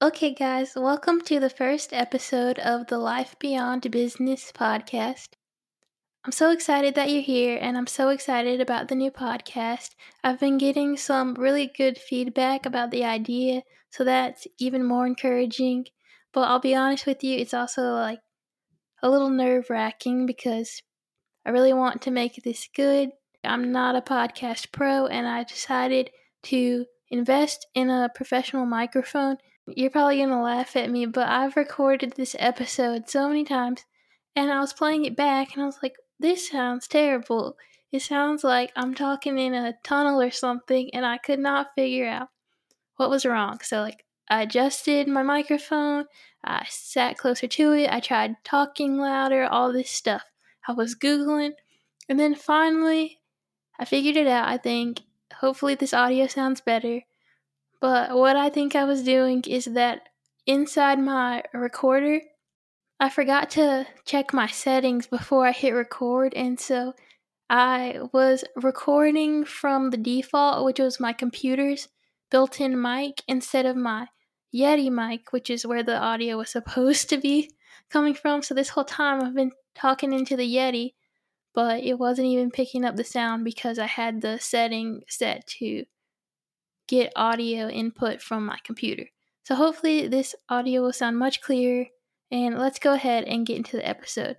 Okay guys, welcome to the first episode of the Life Beyond Business podcast. I'm so excited that you're here, and I'm so excited about the new podcast. I've been getting some really good feedback about the idea, so that's even more encouraging. But I'll be honest with you, it's also like a little nerve-wracking because I really want to make this good. I'm not a podcast pro, and I decided to invest in a professional microphone. You're probably going to laugh at me, but I've recorded this episode so many times, and I was playing it back, and I was like, this sounds terrible. It sounds like I'm talking in a tunnel or something, and I could not figure out what was wrong. So, I adjusted my microphone, I sat closer to it, I tried talking louder, all this stuff. I was Googling, and then finally, I figured it out, I think. Hopefully this audio sounds better. But what I think I was doing is that inside my recorder, I forgot to check my settings before I hit record. And so I was recording from the default, which was my computer's built-in mic, instead of my Yeti mic, which is where the audio was supposed to be coming from. So this whole time I've been talking into the Yeti, but it wasn't even picking up the sound because I had the setting set to get audio input from my computer. So hopefully this audio will sound much clearer, and let's go ahead and get into the episode.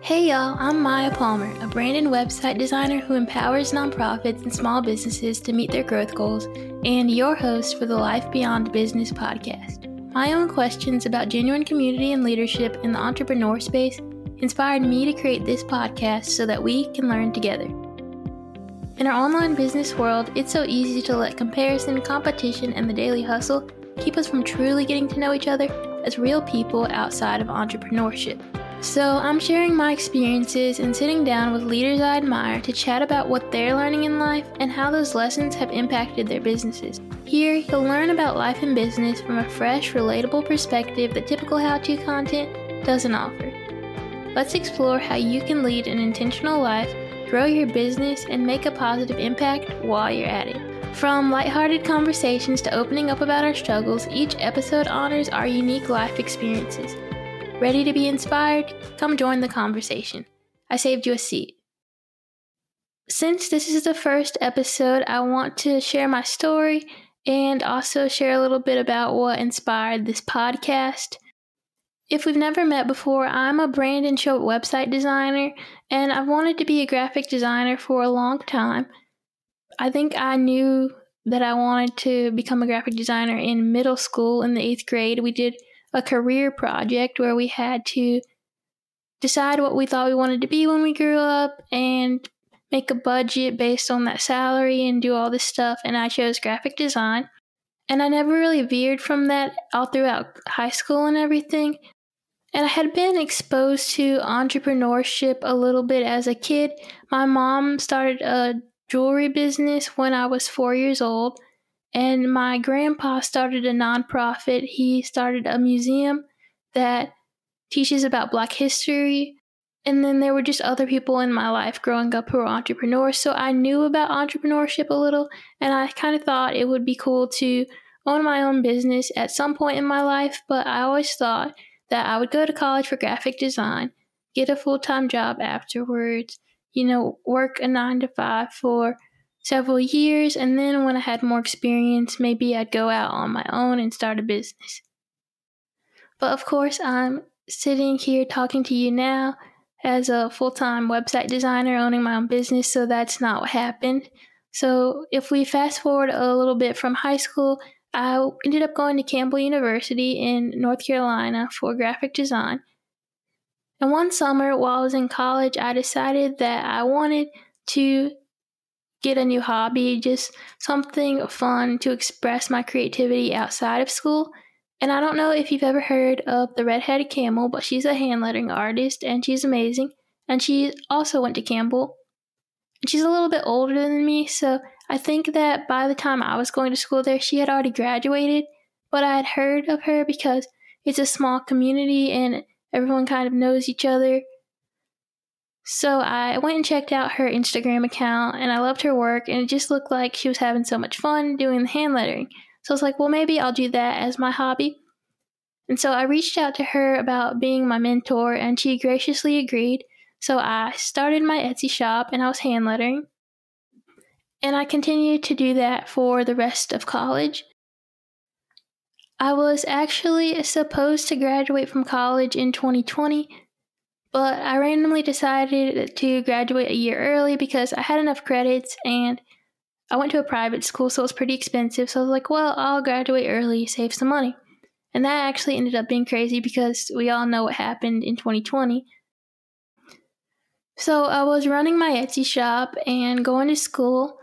Hey y'all, I'm Maya Palmer, a brand and website designer who empowers nonprofits and small businesses to meet their growth goals, and your host for the Life Beyond Business podcast. My own questions about genuine community and leadership in the entrepreneur space inspired me to create this podcast so that we can learn together. In our online business world, it's so easy to let comparison, competition, and the daily hustle keep us from truly getting to know each other as real people outside of entrepreneurship. So I'm sharing my experiences and sitting down with leaders I admire to chat about what they're learning in life and how those lessons have impacted their businesses. Here, you'll learn about life and business from a fresh, relatable perspective that typical how-to content doesn't offer. Let's explore how you can lead an intentional life, grow your business, and make a positive impact while you're at it. From lighthearted conversations to opening up about our struggles, each episode honors our unique life experiences. Ready to be inspired? Come join the conversation. I saved you a seat. Since this is the first episode, I want to share my story and also share a little bit about what inspired this podcast. If we've never met before, I'm a brand and show website designer, and I've wanted to be a graphic designer for a long time. I think I knew that I wanted to become a graphic designer in middle school. In the 8th grade, we did a career project where we had to decide what we thought we wanted to be when we grew up and make a budget based on that salary and do all this stuff, and I chose graphic design. And I never really veered from that all throughout high school and everything. And I had been exposed to entrepreneurship a little bit as a kid. My mom started a jewelry business when I was 4 years old, and my grandpa started a nonprofit. He started a museum that teaches about Black history. And then there were just other people in my life growing up who were entrepreneurs, so I knew about entrepreneurship a little, and I kind of thought it would be cool to own my own business at some point in my life, but I always thought that I would go to college for graphic design, get a full-time job afterwards, work a 9-to-5 for several years, and then when I had more experience, maybe I'd go out on my own and start a business. But of course, I'm sitting here talking to you now as a full-time website designer owning my own business, so that's not what happened. So if we fast forward a little bit from high school, I ended up going to Campbell University in North Carolina for graphic design. And one summer while I was in college, I decided that I wanted to get a new hobby, just something fun to express my creativity outside of school. And I don't know if you've ever heard of the Redheaded Camel, but she's a hand lettering artist, and she's amazing. And she also went to Campbell. And she's a little bit older than me, so I think that by the time I was going to school there, she had already graduated. But I had heard of her because it's a small community, and everyone kind of knows each other. So I went and checked out her Instagram account, and I loved her work, and it just looked like she was having so much fun doing the hand lettering. So I was like, well, maybe I'll do that as my hobby. And so I reached out to her about being my mentor, and she graciously agreed. So I started my Etsy shop, and I was hand lettering. And I continued to do that for the rest of college. I was actually supposed to graduate from college in 2020, but I randomly decided to graduate a year early because I had enough credits and I went to a private school, so it was pretty expensive. So I was like, well, I'll graduate early, save some money. And that actually ended up being crazy because we all know what happened in 2020. So I was running my Etsy shop and going to school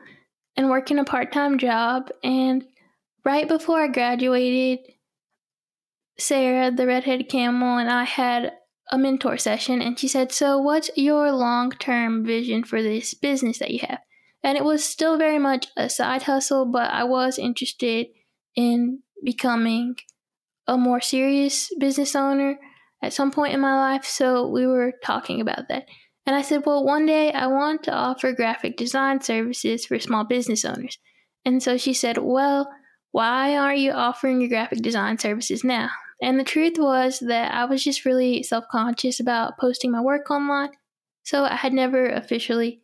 and working a part-time job. And right before I graduated, Sarah, the Redheaded Camel, and I had a mentor session. And she said, so what's your long-term vision for this business that you have? And it was still very much a side hustle, but I was interested in becoming a more serious business owner at some point in my life. So we were talking about that. And I said, well, one day I want to offer graphic design services for small business owners. And so she said, well, why aren't you offering your graphic design services now? And the truth was that I was just really self-conscious about posting my work online. So I had never officially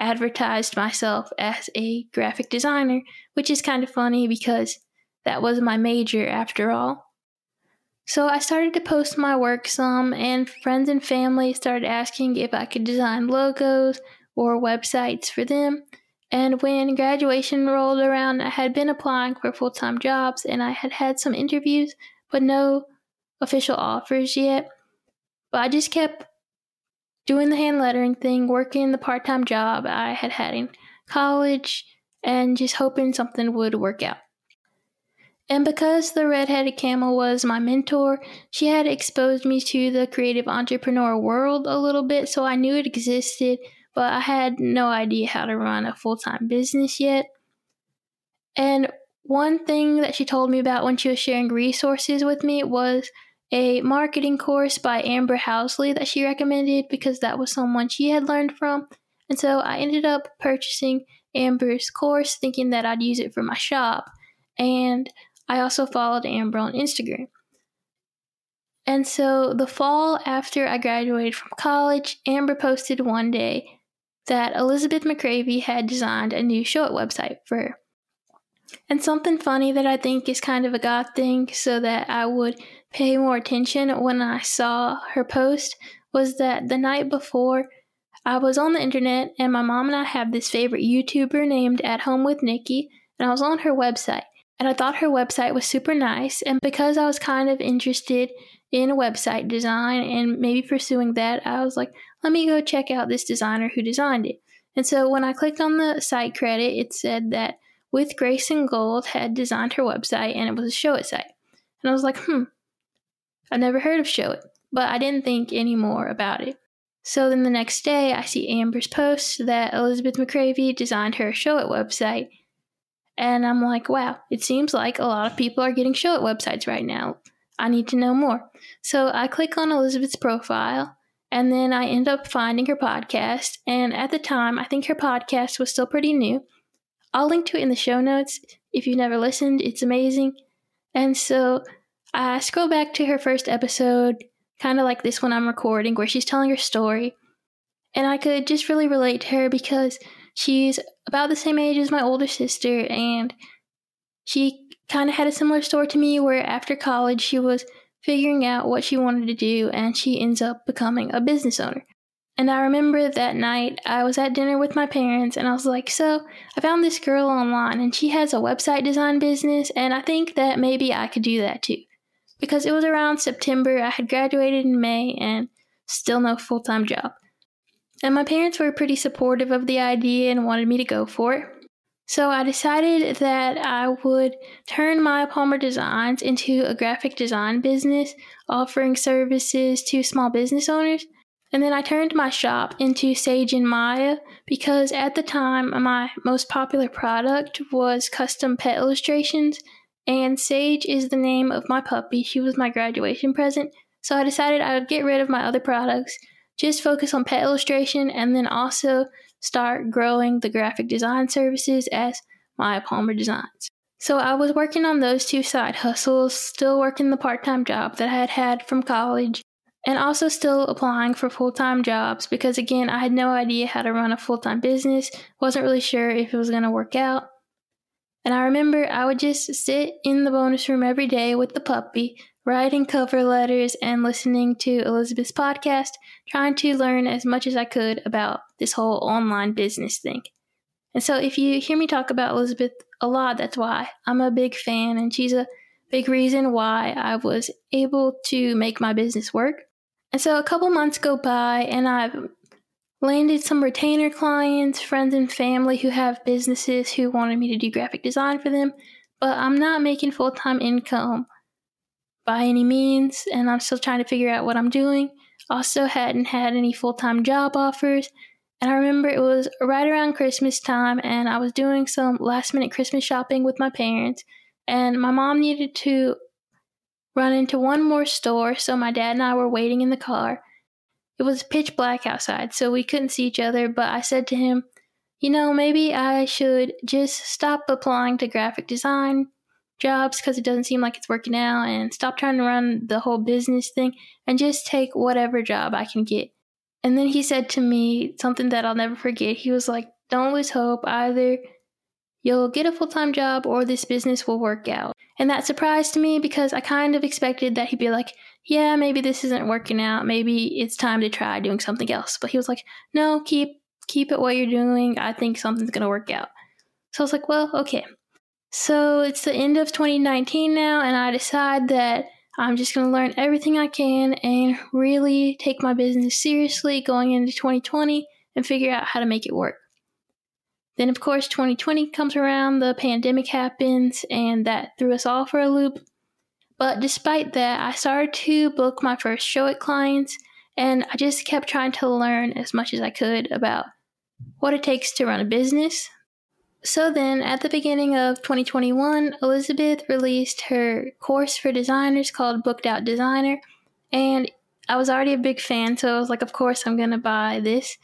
advertised myself as a graphic designer, which is kind of funny because that was my major after all. So I started to post my work some, and friends and family started asking if I could design logos or websites for them. And when graduation rolled around, I had been applying for full-time jobs, and I had had some interviews, but no official offers yet. But I just kept doing the hand lettering thing, working the part-time job I had had in college, and just hoping something would work out. And because the Redheaded Camel was my mentor, she had exposed me to the creative entrepreneur world a little bit, so I knew it existed, but I had no idea how to run a full-time business yet. And one thing that she told me about when she was sharing resources with me was a marketing course by Amber Housley that she recommended because that was someone she had learned from. And so I ended up purchasing Amber's course thinking that I'd use it for my shop. And I also followed Amber on Instagram. And so the fall after I graduated from college, Amber posted one day that Elizabeth McCravey had designed a new Show It website for her. And something funny that I think is kind of a God thing, so that I would pay more attention when I saw her post, was that the night before I was on the internet, and my mom and I have this favorite YouTuber named At Home With Nikki, and I was on her website. And I thought her website was super nice, and because I was kind of interested in website design and maybe pursuing that, I was like, let me go check out this designer who designed it. And so when I clicked on the site credit, it said that With Grace and Gold had designed her website, and it was a Show It site. And I was like, I've never heard of Show It, but I didn't think any more about it. So then the next day, I see Amber's post that Elizabeth McCravey designed her Show It website. And I'm like, wow, it seems like a lot of people are getting Show It websites right now. I need to know more. So I click on Elizabeth's profile, and then I end up finding her podcast. And at the time, I think her podcast was still pretty new. I'll link to it in the show notes. If you've never listened, it's amazing. And so I scroll back to her first episode, kind of like this one I'm recording, where she's telling her story. And I could just really relate to her because she's about the same age as my older sister, and she kind of had a similar story to me where after college she was figuring out what she wanted to do, and she ends up becoming a business owner. And I remember that night I was at dinner with my parents, and I was like, so I found this girl online, and she has a website design business, and I think that maybe I could do that too. Because it was around September, I had graduated in May, and still no full-time job. And my parents were pretty supportive of the idea and wanted me to go for it. So I decided that I would turn Maya Palmer Designs into a graphic design business, offering services to small business owners. And then I turned my shop into Sage and Maya because at the time my most popular product was custom pet illustrations. And Sage is the name of my puppy. She was my graduation present. So I decided I would get rid of my other products, just focus on pet illustration, and then also start growing the graphic design services as Maya Palmer Designs. So I was working on those two side hustles, still working the part-time job that I had had from college, and also still applying for full-time jobs because, again, I had no idea how to run a full-time business, wasn't really sure if it was going to work out. And I remember I would just sit in the bonus room every day with the puppy, writing cover letters and listening to Elizabeth's podcast, trying to learn as much as I could about this whole online business thing. And so if you hear me talk about Elizabeth a lot, that's why. I'm a big fan, and she's a big reason why I was able to make my business work. And so a couple months go by, and I've landed some retainer clients, friends and family who have businesses who wanted me to do graphic design for them, but I'm not making full-time income by any means, and I'm still trying to figure out what I'm doing. Also hadn't had any full-time job offers. And I remember it was right around Christmas time, and I was doing some last-minute Christmas shopping with my parents, and my mom needed to run into one more store, so my dad and I were waiting in the car. It was pitch black outside, so we couldn't see each other, but I said to him, you know, maybe I should just stop applying to graphic design jobs because it doesn't seem like it's working out, and stop trying to run the whole business thing and just take whatever job I can get. And then he said to me something that I'll never forget. He was like, don't lose hope. Either you'll get a full-time job or this business will work out. And that surprised me because I kind of expected that he'd be like, yeah, maybe this isn't working out. Maybe it's time to try doing something else. But he was like, no, keep at what you're doing. I think something's going to work out. So I was like, well, okay. So it's the end of 2019 now, and I decide that I'm just going to learn everything I can and really take my business seriously going into 2020 and figure out how to make it work. Then, of course, 2020 comes around, the pandemic happens, and that threw us all for a loop. But despite that, I started to book my first Show It clients, and I just kept trying to learn as much as I could about what it takes to run a business. So then, at the beginning of 2021, Elizabeth released her course for designers called Booked Out Designer, and I was already a big fan, so I was like, of course I'm going to buy this.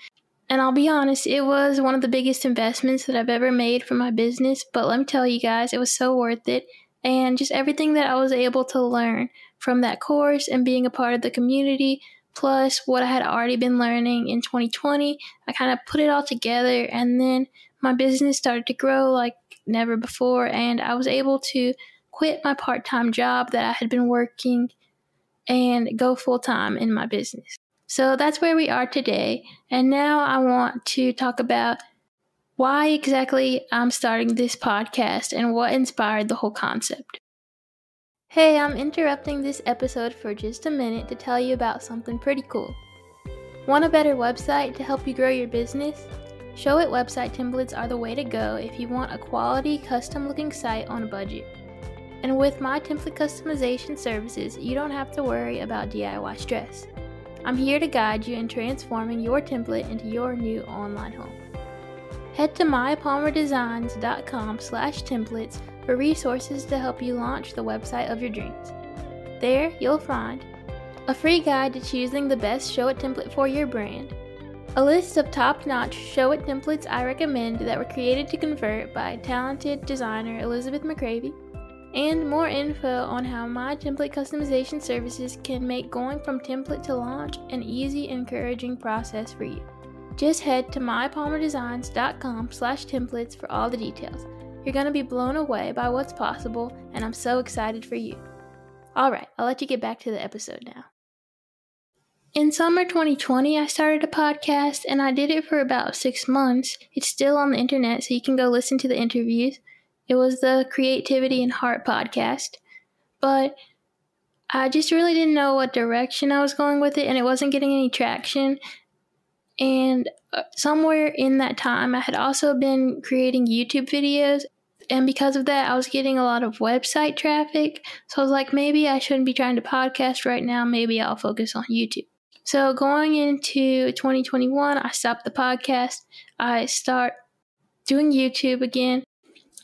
And I'll be honest, it was one of the biggest investments that I've ever made for my business, but let me tell you guys, it was so worth it, and just everything that I was able to learn from that course and being a part of the community, plus what I had already been learning in 2020, I kind of put it all together, and then my business started to grow like never before, and I was able to quit my part-time job that I had been working and go full-time in my business. So that's where we are today, and now I want to talk about why exactly I'm starting this podcast and what inspired the whole concept. Hey, I'm interrupting this episode for just a minute to tell you about something pretty cool. Want a better website to help you grow your business? Show It website templates are the way to go if you want a quality, custom-looking site on a budget. And with my template customization services, you don't have to worry about DIY stress. I'm here to guide you in transforming your template into your new online home. Head to mayapalmerdesigns.com/templates for resources to help you launch the website of your dreams. There, you'll find a free guide to choosing the best Show It template for your brand, a list of top-notch Show It templates I recommend that were created to convert by talented designer Elizabeth McCravey, and more info on how my template customization services can make going from template to launch an easy, encouraging process for you. Just head to myapalmerdesigns.com/templates for all the details. You're going to be blown away by what's possible, and I'm so excited for you. Alright, I'll let you get back to the episode now. In summer 2020, I started a podcast, and I did it for about 6 months. It's still on the internet, so you can go listen to the interviews. It was the Creativity and Heart podcast, but I just really didn't know what direction I was going with it, and it wasn't getting any traction. And somewhere in that time, I had also been creating YouTube videos, and because of that, I was getting a lot of website traffic. So I was like, maybe I shouldn't be trying to podcast right now. Maybe I'll focus on YouTube. So going into 2021, I stopped the podcast. I start doing YouTube again.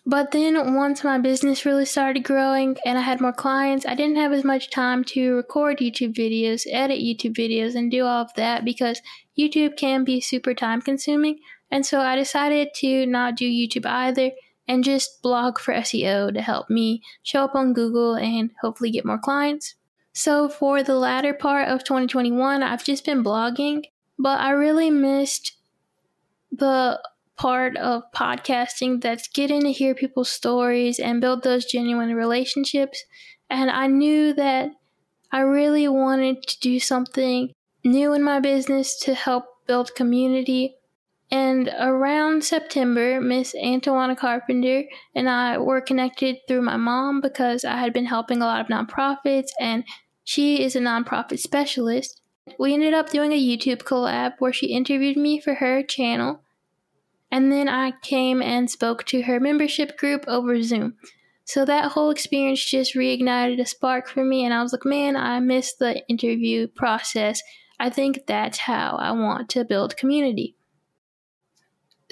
But then once my business really started growing and I had more clients, I didn't have as much time to record YouTube videos, edit YouTube videos, and do all of that because YouTube can be super time consuming. And so I decided to not do YouTube either and just blog for SEO to help me show up on Google and hopefully get more clients. So for the latter part of 2021, I've just been blogging, but I really missed the part of podcasting that's getting to hear people's stories and build those genuine relationships. And I knew that I really wanted to do something new in my business to help build community. And around September, Miss Antoina Carpenter and I were connected through my mom because I had been helping a lot of nonprofits, and she is a nonprofit specialist. We ended up doing a YouTube collab where she interviewed me for her channel, and then I came and spoke to her membership group over Zoom. So that whole experience just reignited a spark for me, and I was like, man, I missed the interview process. I think that's how I want to build community.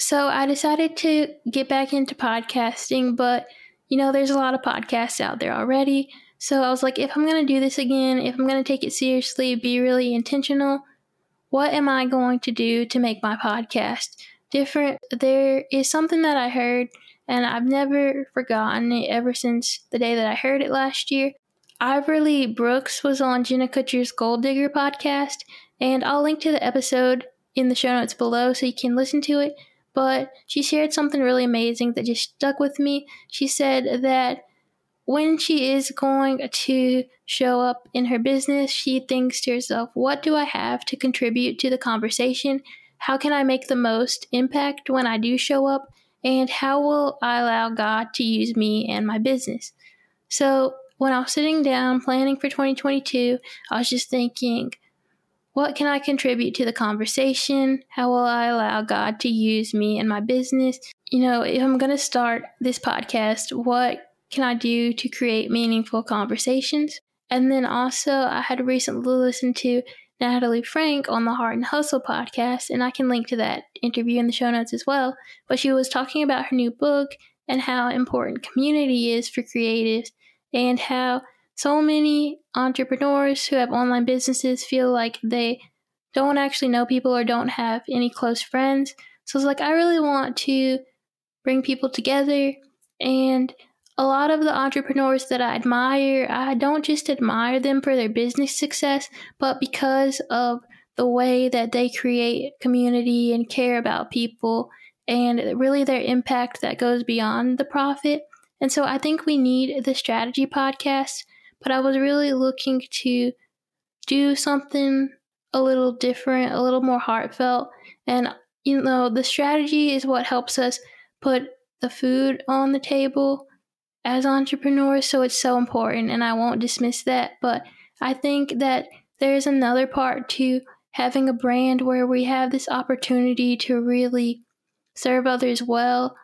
So I decided to get back into podcasting, but, there's a lot of podcasts out there already. So I was like, if I'm going to do this again, if I'm going to take it seriously, be really intentional, what am I going to do to make my podcast different? There is something that I heard, and I've never forgotten it ever since the day that I heard it last year. Ivory Brooks was on Jenna Kutcher's Gold Digger podcast, and I'll link to the episode in the show notes below so you can listen to it. But she shared something really amazing that just stuck with me. She said that when she is going to show up in her business, she thinks to herself, what do I have to contribute to the conversation? How can I make the most impact when I do show up? And how will I allow God to use me and my business? So when I was sitting down planning for 2022, I was just thinking, what can I contribute to the conversation? How will I allow God to use me and my business? If I'm going to start this podcast, what can I do to create meaningful conversations? And then also, I had recently listened to Natalie Frank on the Heart and Hustle podcast, and I can link to that interview in the show notes as well. But she was talking about her new book and how important community is for creatives, and how so many entrepreneurs who have online businesses feel like they don't actually know people or don't have any close friends. So it's like, I really want to bring people together. And a lot of the entrepreneurs that I admire, I don't just admire them for their business success, but because of the way that they create community and care about people, and really their impact that goes beyond the profit. And so I think we need the strategy podcast, but I was really looking to do something a little different, a little more heartfelt. And, the strategy is what helps us put the food on the table as entrepreneurs. So it's so important, and I won't dismiss that. But I think that there's another part to having a brand where we have this opportunity to really serve others well.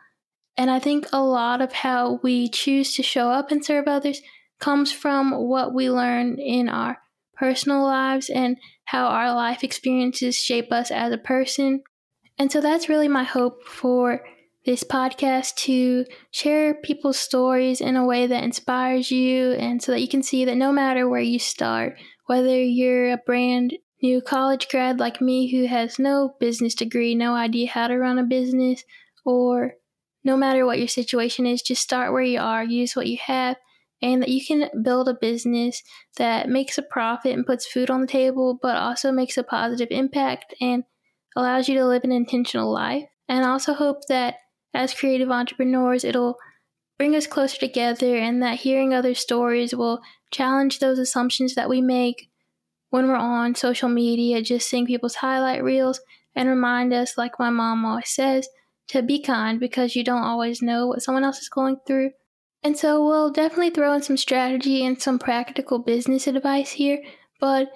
And I think a lot of how we choose to show up and serve others comes from what we learn in our personal lives and how our life experiences shape us as a person. And so that's really my hope for this podcast, to share people's stories in a way that inspires you, and so that you can see that no matter where you start, whether you're a brand new college grad like me who has no business degree, no idea how to run a business, or no matter what your situation is, just start where you are, use what you have, and that you can build a business that makes a profit and puts food on the table, but also makes a positive impact and allows you to live an intentional life. And I also hope that as creative entrepreneurs, it'll bring us closer together, and that hearing other stories will challenge those assumptions that we make when we're on social media, just seeing people's highlight reels, and remind us, like my mom always says, to be kind, because you don't always know what someone else is going through. And so we'll definitely throw in some strategy and some practical business advice here, but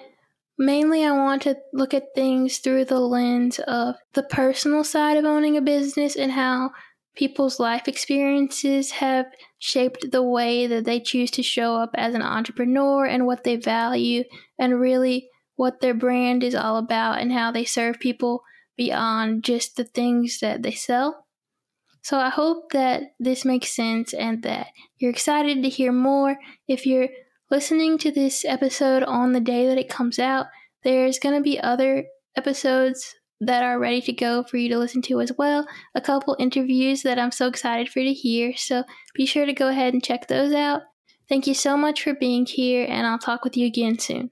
mainly I want to look at things through the lens of the personal side of owning a business, and how people's life experiences have shaped the way that they choose to show up as an entrepreneur, and what they value, and really what their brand is all about, and how they serve people beyond just the things that they sell. So I hope that this makes sense and that you're excited to hear more. If you're listening to this episode on the day that it comes out, there's going to be other episodes that are ready to go for you to listen to as well. A couple interviews that I'm so excited for you to hear. So be sure to go ahead and check those out. Thank you so much for being here, and I'll talk with you again soon.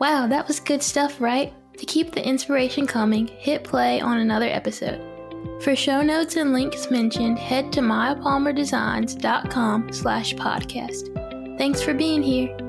Wow, that was good stuff, right? To keep the inspiration coming, hit play on another episode. For show notes and links mentioned, head to MayaPalmerDesigns.com/podcast. Thanks for being here.